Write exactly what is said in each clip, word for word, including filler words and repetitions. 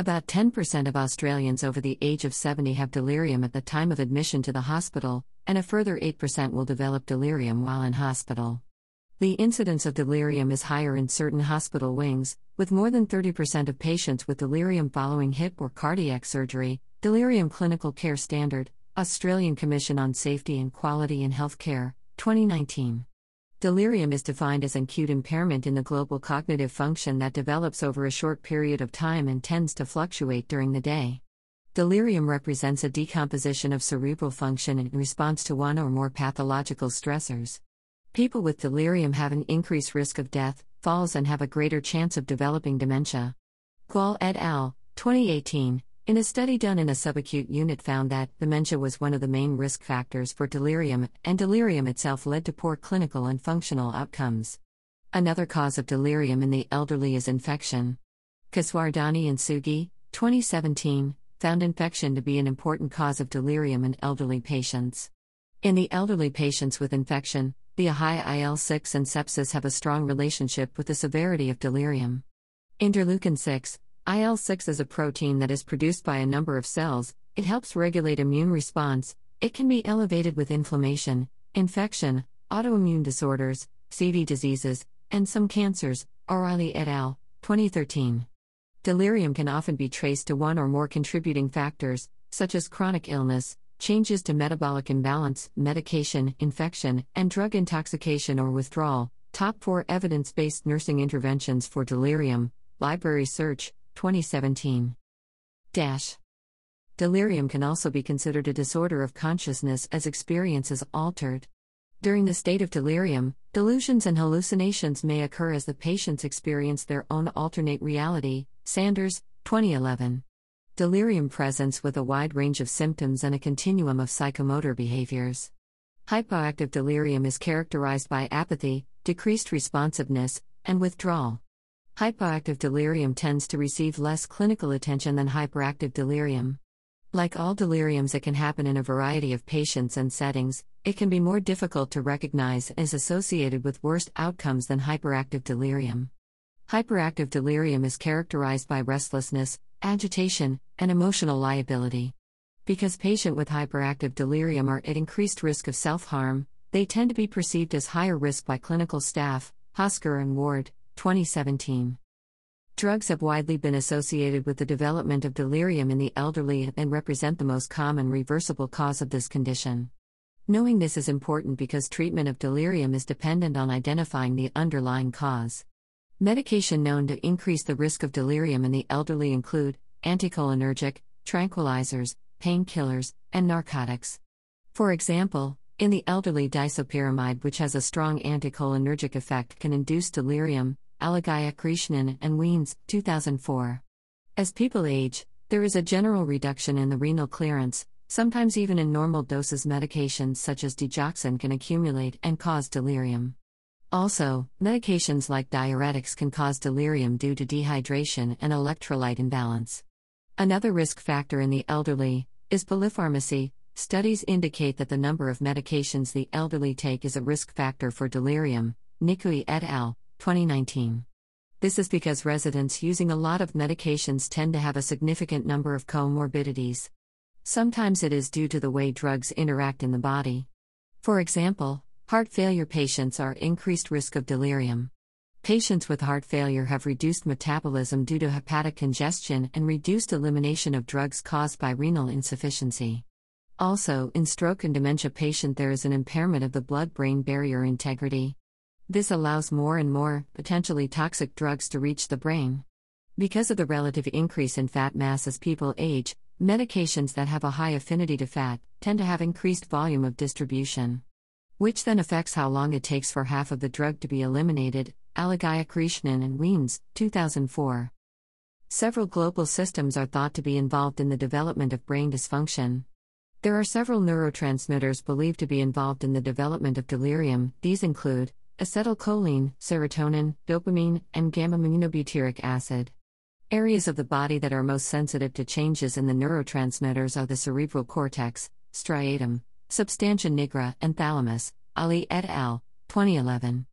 About ten percent of Australians over the age of seventy have delirium at the time of admission to the hospital, and a further eight percent will develop delirium while in hospital. The incidence of delirium is higher in certain hospital wings, with more than thirty percent of patients with delirium following hip or cardiac surgery. Delirium Clinical Care Standard, Australian Commission on Safety and Quality in Healthcare, twenty nineteen. Delirium is defined as an acute impairment in the global cognitive function that develops over a short period of time and tends to fluctuate during the day. Delirium represents a decomposition of cerebral function in response to one or more pathological stressors. People with delirium have an increased risk of death, falls, and have a greater chance of developing dementia. Gual et al., twenty eighteen. In a study done in a subacute unit found that dementia was one of the main risk factors for delirium, and delirium itself led to poor clinical and functional outcomes. Another cause of delirium in the elderly is infection. Kaswardani and Sugi, twenty seventeen, found infection to be an important cause of delirium in elderly patients. In the elderly patients with infection, the high I L six and sepsis have a strong relationship with the severity of delirium. Interleukin six, I L six is a protein that is produced by a number of cells. It helps regulate immune response. It can be elevated with inflammation, infection, autoimmune disorders, C V diseases, and some cancers, Ali et al., twenty thirteen. Delirium can often be traced to one or more contributing factors, such as chronic illness, changes to metabolic imbalance, medication, infection, and drug intoxication or withdrawal. Top four evidence-based nursing interventions for delirium, library search, twenty seventeen. Dash. Delirium can also be considered a disorder of consciousness as experience is altered. During the state of delirium, delusions and hallucinations may occur as the patients experience their own alternate reality, Sanders, twenty eleven. Delirium presents with a wide range of symptoms and a continuum of psychomotor behaviors. Hypoactive delirium is characterized by apathy, decreased responsiveness, and withdrawal. Hypoactive delirium tends to receive less clinical attention than hyperactive delirium. Like all deliriums, it can happen in a variety of patients and settings. It can be more difficult to recognize and is associated with worse outcomes than hyperactive delirium. Hyperactive delirium is characterized by restlessness, agitation, and emotional liability. Because patients with hyperactive delirium are at increased risk of self-harm, they tend to be perceived as higher risk by clinical staff, Hosker and Ward, twenty seventeen. Drugs have widely been associated with the development of delirium in the elderly and represent the most common reversible cause of this condition. Knowing this is important because treatment of delirium is dependent on identifying the underlying cause. Medication known to increase the risk of delirium in the elderly include anticholinergic, tranquilizers, painkillers, and narcotics. For example, in the elderly, disopyramide, which has a strong anticholinergic effect, can induce delirium, Alagiakrishnan and Weens, two thousand four. As people age, there is a general reduction in the renal clearance. Sometimes even in normal doses, medications such as digoxin can accumulate and cause delirium. Also, medications like diuretics can cause delirium due to dehydration and electrolyte imbalance. Another risk factor in the elderly is polypharmacy. Studies indicate that the number of medications the elderly take is a risk factor for delirium, Nikui et al., twenty nineteen. This is because residents using a lot of medications tend to have a significant number of comorbidities. Sometimes it is due to the way drugs interact in the body. For example, heart failure patients are at increased risk of delirium. Patients with heart failure have reduced metabolism due to hepatic congestion and reduced elimination of drugs caused by renal insufficiency. Also, in stroke and dementia patients, there is an impairment of the blood-brain barrier integrity. This allows more and more potentially toxic drugs to reach the brain. Because of the relative increase in fat mass as people age, medications that have a high affinity to fat tend to have increased volume of distribution, which then affects how long it takes for half of the drug to be eliminated, Alagiakrishnan and Weens, two thousand four. Several global systems are thought to be involved in the development of brain dysfunction. There are several neurotransmitters believed to be involved in the development of delirium. These include acetylcholine, serotonin, dopamine, and gamma-aminobutyric acid. Areas of the body that are most sensitive to changes in the neurotransmitters are the cerebral cortex, striatum, substantia nigra, and thalamus, Ali et al., twenty eleven.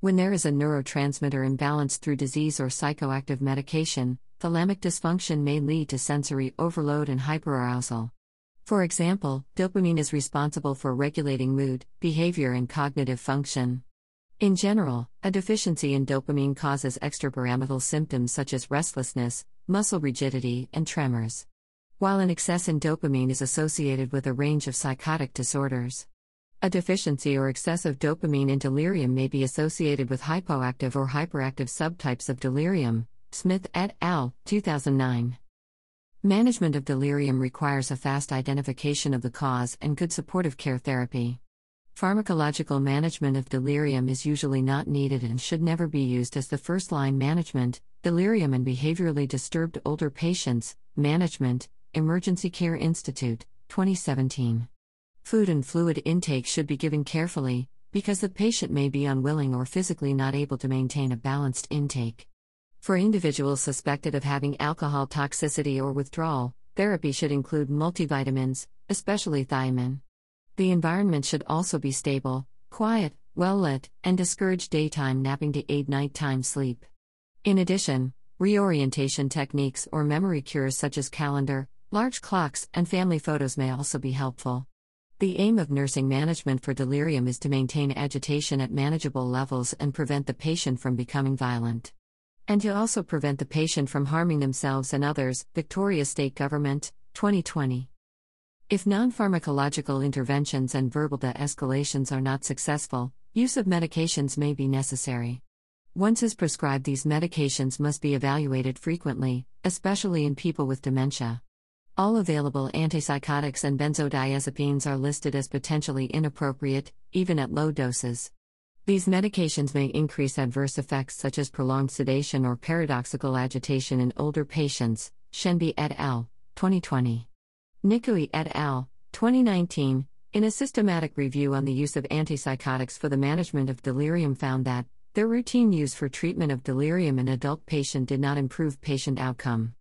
When there is a neurotransmitter imbalance through disease or psychoactive medication, thalamic dysfunction may lead to sensory overload and hyperarousal. For example, dopamine is responsible for regulating mood, behavior, and cognitive function. In general, a deficiency in dopamine causes extrapyramidal symptoms such as restlessness, muscle rigidity, and tremors, while an excess in dopamine is associated with a range of psychotic disorders. A deficiency or excessive dopamine in delirium may be associated with hypoactive or hyperactive subtypes of delirium, Smith et al., two thousand nine. Management of delirium requires a fast identification of the cause and good supportive care therapy. Pharmacological management of delirium is usually not needed and should never be used as the first-line management. Delirium in Behaviorally Disturbed Older Patients, Management, Emergency Care Institute, twenty seventeen. Food and fluid intake should be given carefully, because the patient may be unwilling or physically not able to maintain a balanced intake. For individuals suspected of having alcohol toxicity or withdrawal, therapy should include multivitamins, especially thiamine. The environment should also be stable, quiet, well-lit, and discourage daytime napping to aid nighttime sleep. In addition, reorientation techniques or memory cures such as calendar, large clocks, and family photos may also be helpful. The aim of nursing management for delirium is to maintain agitation at manageable levels and prevent the patient from becoming violent, and to also prevent the patient from harming themselves and others, Victoria State Government, twenty twenty. If non-pharmacological interventions and verbal de-escalations are not successful, use of medications may be necessary. Once is prescribed, these medications must be evaluated frequently, especially in people with dementia. All available antipsychotics and benzodiazepines are listed as potentially inappropriate, even at low doses. These medications may increase adverse effects such as prolonged sedation or paradoxical agitation in older patients, Shenvi et al., twenty twenty. Nikui et al., twenty nineteen, in a systematic review on the use of antipsychotics for the management of delirium found that their routine use for treatment of delirium in adult patients did not improve patient outcome.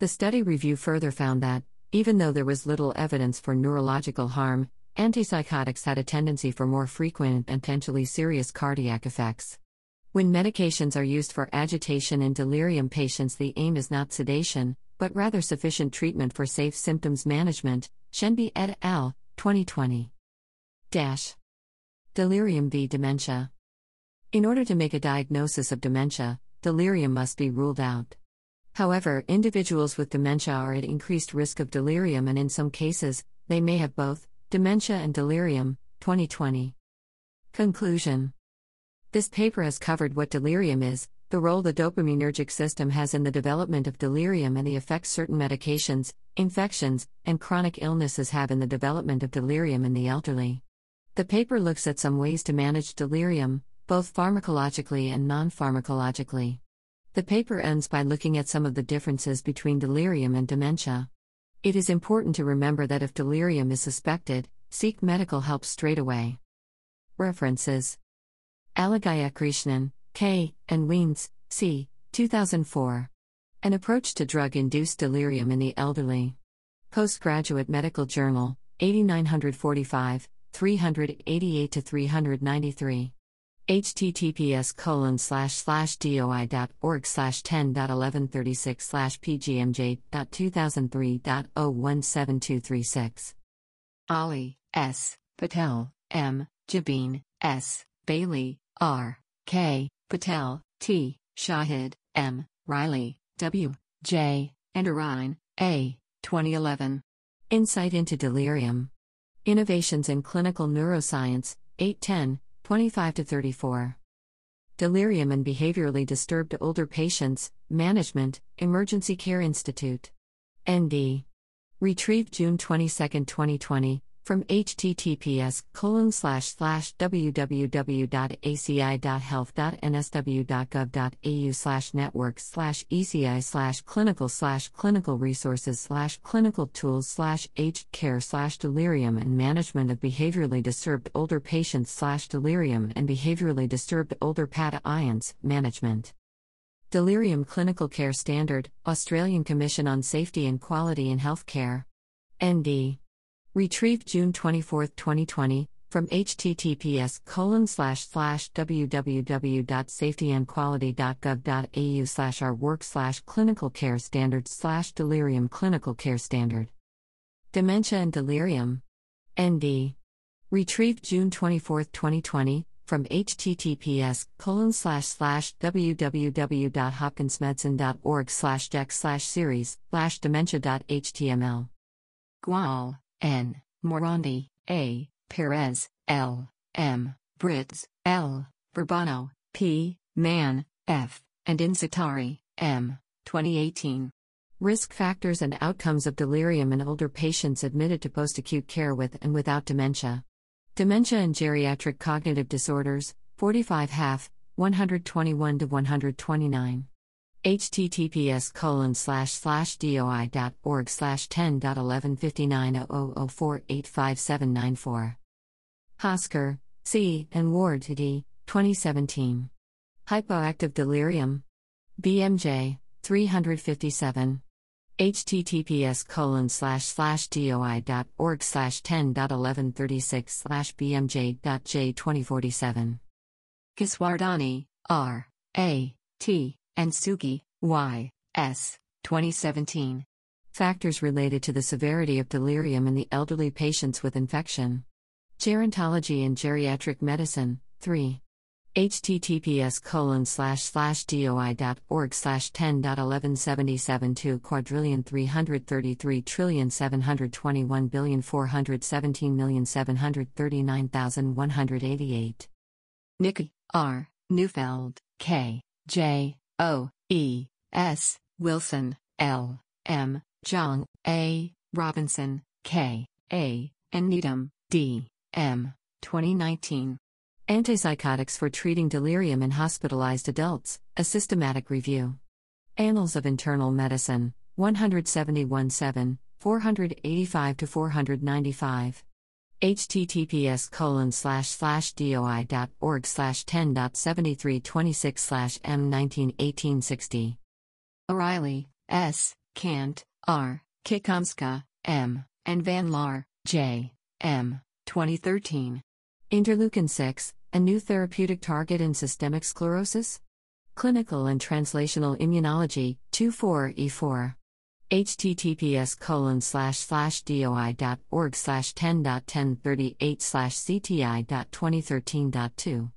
The study review further found that, even though there was little evidence for neurological harm, antipsychotics had a tendency for more frequent and potentially serious cardiac effects. When medications are used for agitation in delirium patients, the aim is not sedation, but rather sufficient treatment for safe symptoms management, Shenvi et al., twenty twenty. Dash. Delirium v. Dementia. In order to make a diagnosis of dementia, delirium must be ruled out. However, individuals with dementia are at increased risk of delirium, and in some cases, they may have both dementia and delirium, twenty twenty. Conclusion. This paper has covered what delirium is, the role the dopaminergic system has in the development of delirium, and the effects certain medications, infections, and chronic illnesses have in the development of delirium in the elderly. The paper looks at some ways to manage delirium, both pharmacologically and non-pharmacologically. The paper ends by looking at some of the differences between delirium and dementia. It is important to remember that if delirium is suspected, seek medical help straight away. References. Alagiakrishnan, K., and Weens, C., two thousand four. An Approach to Drug-Induced Delirium in the Elderly. Postgraduate Medical Journal, eighty-nine forty-five, three eighty-eight to three ninety-three. H T T P S colon slash slash doi dot org slash ten dot eleven thirty-six slash P G M J dot two thousand three dot zero one seven two three six. Ali, S., Patel, M., Jabin, S., Bailey, R., K., Patel, T., Shahid, M., Riley, W., J., and Arine, A., twenty eleven. Insight into Delirium. Innovations in Clinical Neuroscience, eight ten, twenty-five to thirty-four. Delirium in Behaviorally Disturbed Older Patients, Management, Emergency Care Institute. N D. Retrieved June twenty-second, twenty twenty, from h t t p s colon slash slash w w w dot a c i dot health dot n s w dot gov dot a u slash network slash e c i slash clinical slash clinical resources slash clinical tools slash aged care slash delirium and management of behaviorally disturbed older patients slash delirium and behaviorally disturbed older patients slash management. Delirium Clinical Care Standard, Australian Commission on Safety and Quality in Healthcare. N D. Retrieved June twenty-fourth, twenty twenty, from h t t p s colon slash slash w w w dot safety and quality dot gov dot a u slash our work slash clinical care standards slash delirium clinical care standard. Dementia and Delirium. N D. Retrieved June twenty-fourth, twenty twenty, from h t t p s colon slash slash w w w dot hopkinsmedicine dot org slash dex slash series slash dementia dot h t m l. Gual, N, Morandi, A, Perez, L, M, Brits, L, Burbano, P, Mann, F, and Insitari, M, twenty eighteen. Risk factors and outcomes of delirium in older patients admitted to post-acute care with and without dementia. Dementia and geriatric cognitive disorders, forty-five half, one twenty-one to one twenty-nine. h t t p s colon slash slash d o i dot org slash ten dot eleven fifty-nine zero zero zero four eight five seven nine four. Hosker, C. and Ward, D. twenty seventeen. Hypoactive delirium. B M J, three fifty-seven. h t t p s colon slash slash d o i dot org slash ten dot eleven thirty-six slash b m j dot j twenty forty-seven. Kaswardani, R, A, T, and Sugi, Y, S, twenty seventeen. Factors related to the severity of delirium in the elderly patients with infection. Gerontology and Geriatric Medicine, three. h t t p s colon slash slash d o i dot org slash ten dot eleven seventy-seven two quadrillion three hundred thirty-three trillion seven hundred twenty-one billion four hundred seventeen million seven hundred thirty-nine thousand one hundred eighty-eight. Nikui, R, Neufeld, K, J, O, E, S, Wilson, L, M, Zhang, A, Robinson, K, A, and Needham, D, M, twenty nineteen. Antipsychotics for Treating Delirium in Hospitalized Adults, a Systematic Review. Annals of Internal Medicine, one seventy-one seven, four eighty-five to four ninety-five. h t t p s colon slash slash d o i dot org slash ten dot seventy-three twenty-six slash m nineteen eighteen sixty. O'Reilly, S, Kant, R, Kikomska, M, and Van Laar, J, M, twenty thirteen. Interleukin six, a new therapeutic target in systemic sclerosis? Clinical and Translational Immunology, twenty-four E four. h t t p s colon slash slash d o i dot org slash ten dot ten thirty-eight slash c t i dot twenty thirteen dot two.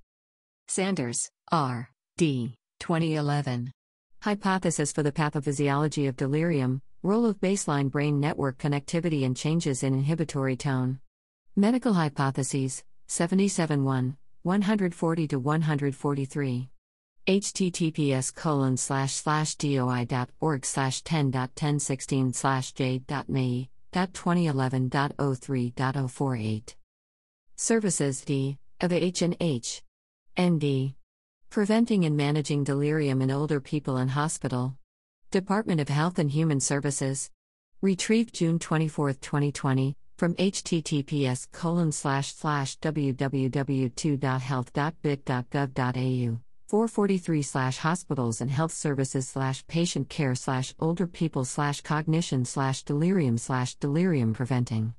Sanders, R, D, twenty eleven. Hypothesis for the Pathophysiology of Delirium, Role of Baseline Brain Network Connectivity and Changes in Inhibitory Tone. Medical Hypotheses, seventy-seven one, one forty to one forty-three. h t t p s colon slash slash d o i dot org slash ten dot ten sixteen slash j dot m e dot twenty eleven dot oh three dot oh four eight. Services D, of H and H. N D. Preventing and Managing Delirium in Older People in Hospital. Department of Health and Human Services. Retrieved June twenty-fourth, twenty twenty. From h t t p s colon slash slash w w w dot health dot b i c dot gov dot a u, four forty-three slash hospitals and health services slash patient care slash older people slash cognition slash delirium slash delirium preventing.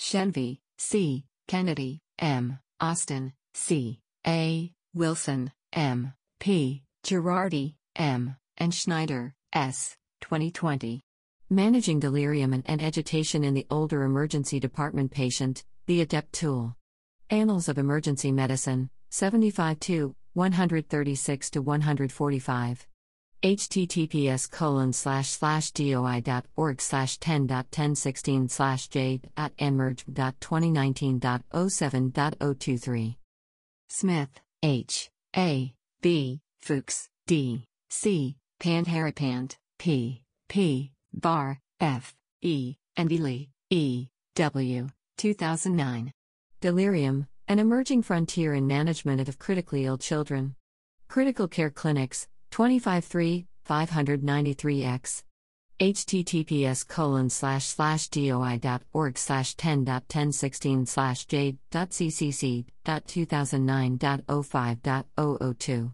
Shenvi, C, Kennedy, M, Austin, C, A, Wilson, M, P, Girardi, M, and Schneider, S, twenty twenty. Managing Delirium and Agitation in the Older Emergency Department Patient, The Adept Tool. Annals of Emergency Medicine, seventy-five two, one thirty-six to one forty-five. h t t p s colon slash slash d o i dot org slash ten dot ten sixteen slash j dot m e r g dot twenty nineteen dot oh seven dot oh two three. Smith, H, A, B, Fuchs, D, C, Pandharapant, P, P, Barr, F, E, and Ely, E, W, two thousand nine. Delirium, an Emerging Frontier in Management of Critically Ill Children. Critical Care Clinics, twenty-five three, five ninety-three X. h t t p s colon slash slash d o i dot org slash ten dot ten sixteen slash j dot c c c dot two thousand nine dot oh five dot oh oh two.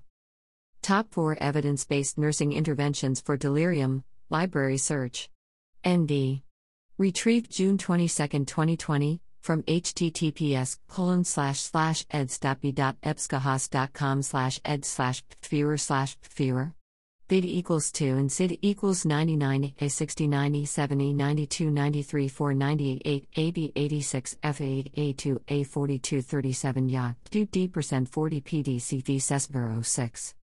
Top four Evidence-Based Nursing Interventions for Delirium, Library Search. N D. Retrieved June twenty-second, twenty twenty, from https colon slash slash eds.b.ebskahas.com slash ed slash pfewer slash pfewer. Bid equals two and S I D equals ninety-nine, A sixty-nine, E seventy, ninety-two, ninety-three, four, ninety-eight, A B eighty-six, F eight, A two, A forty-two, thirty-seven, Y A two D percent forty P D C V S E S B R zero six.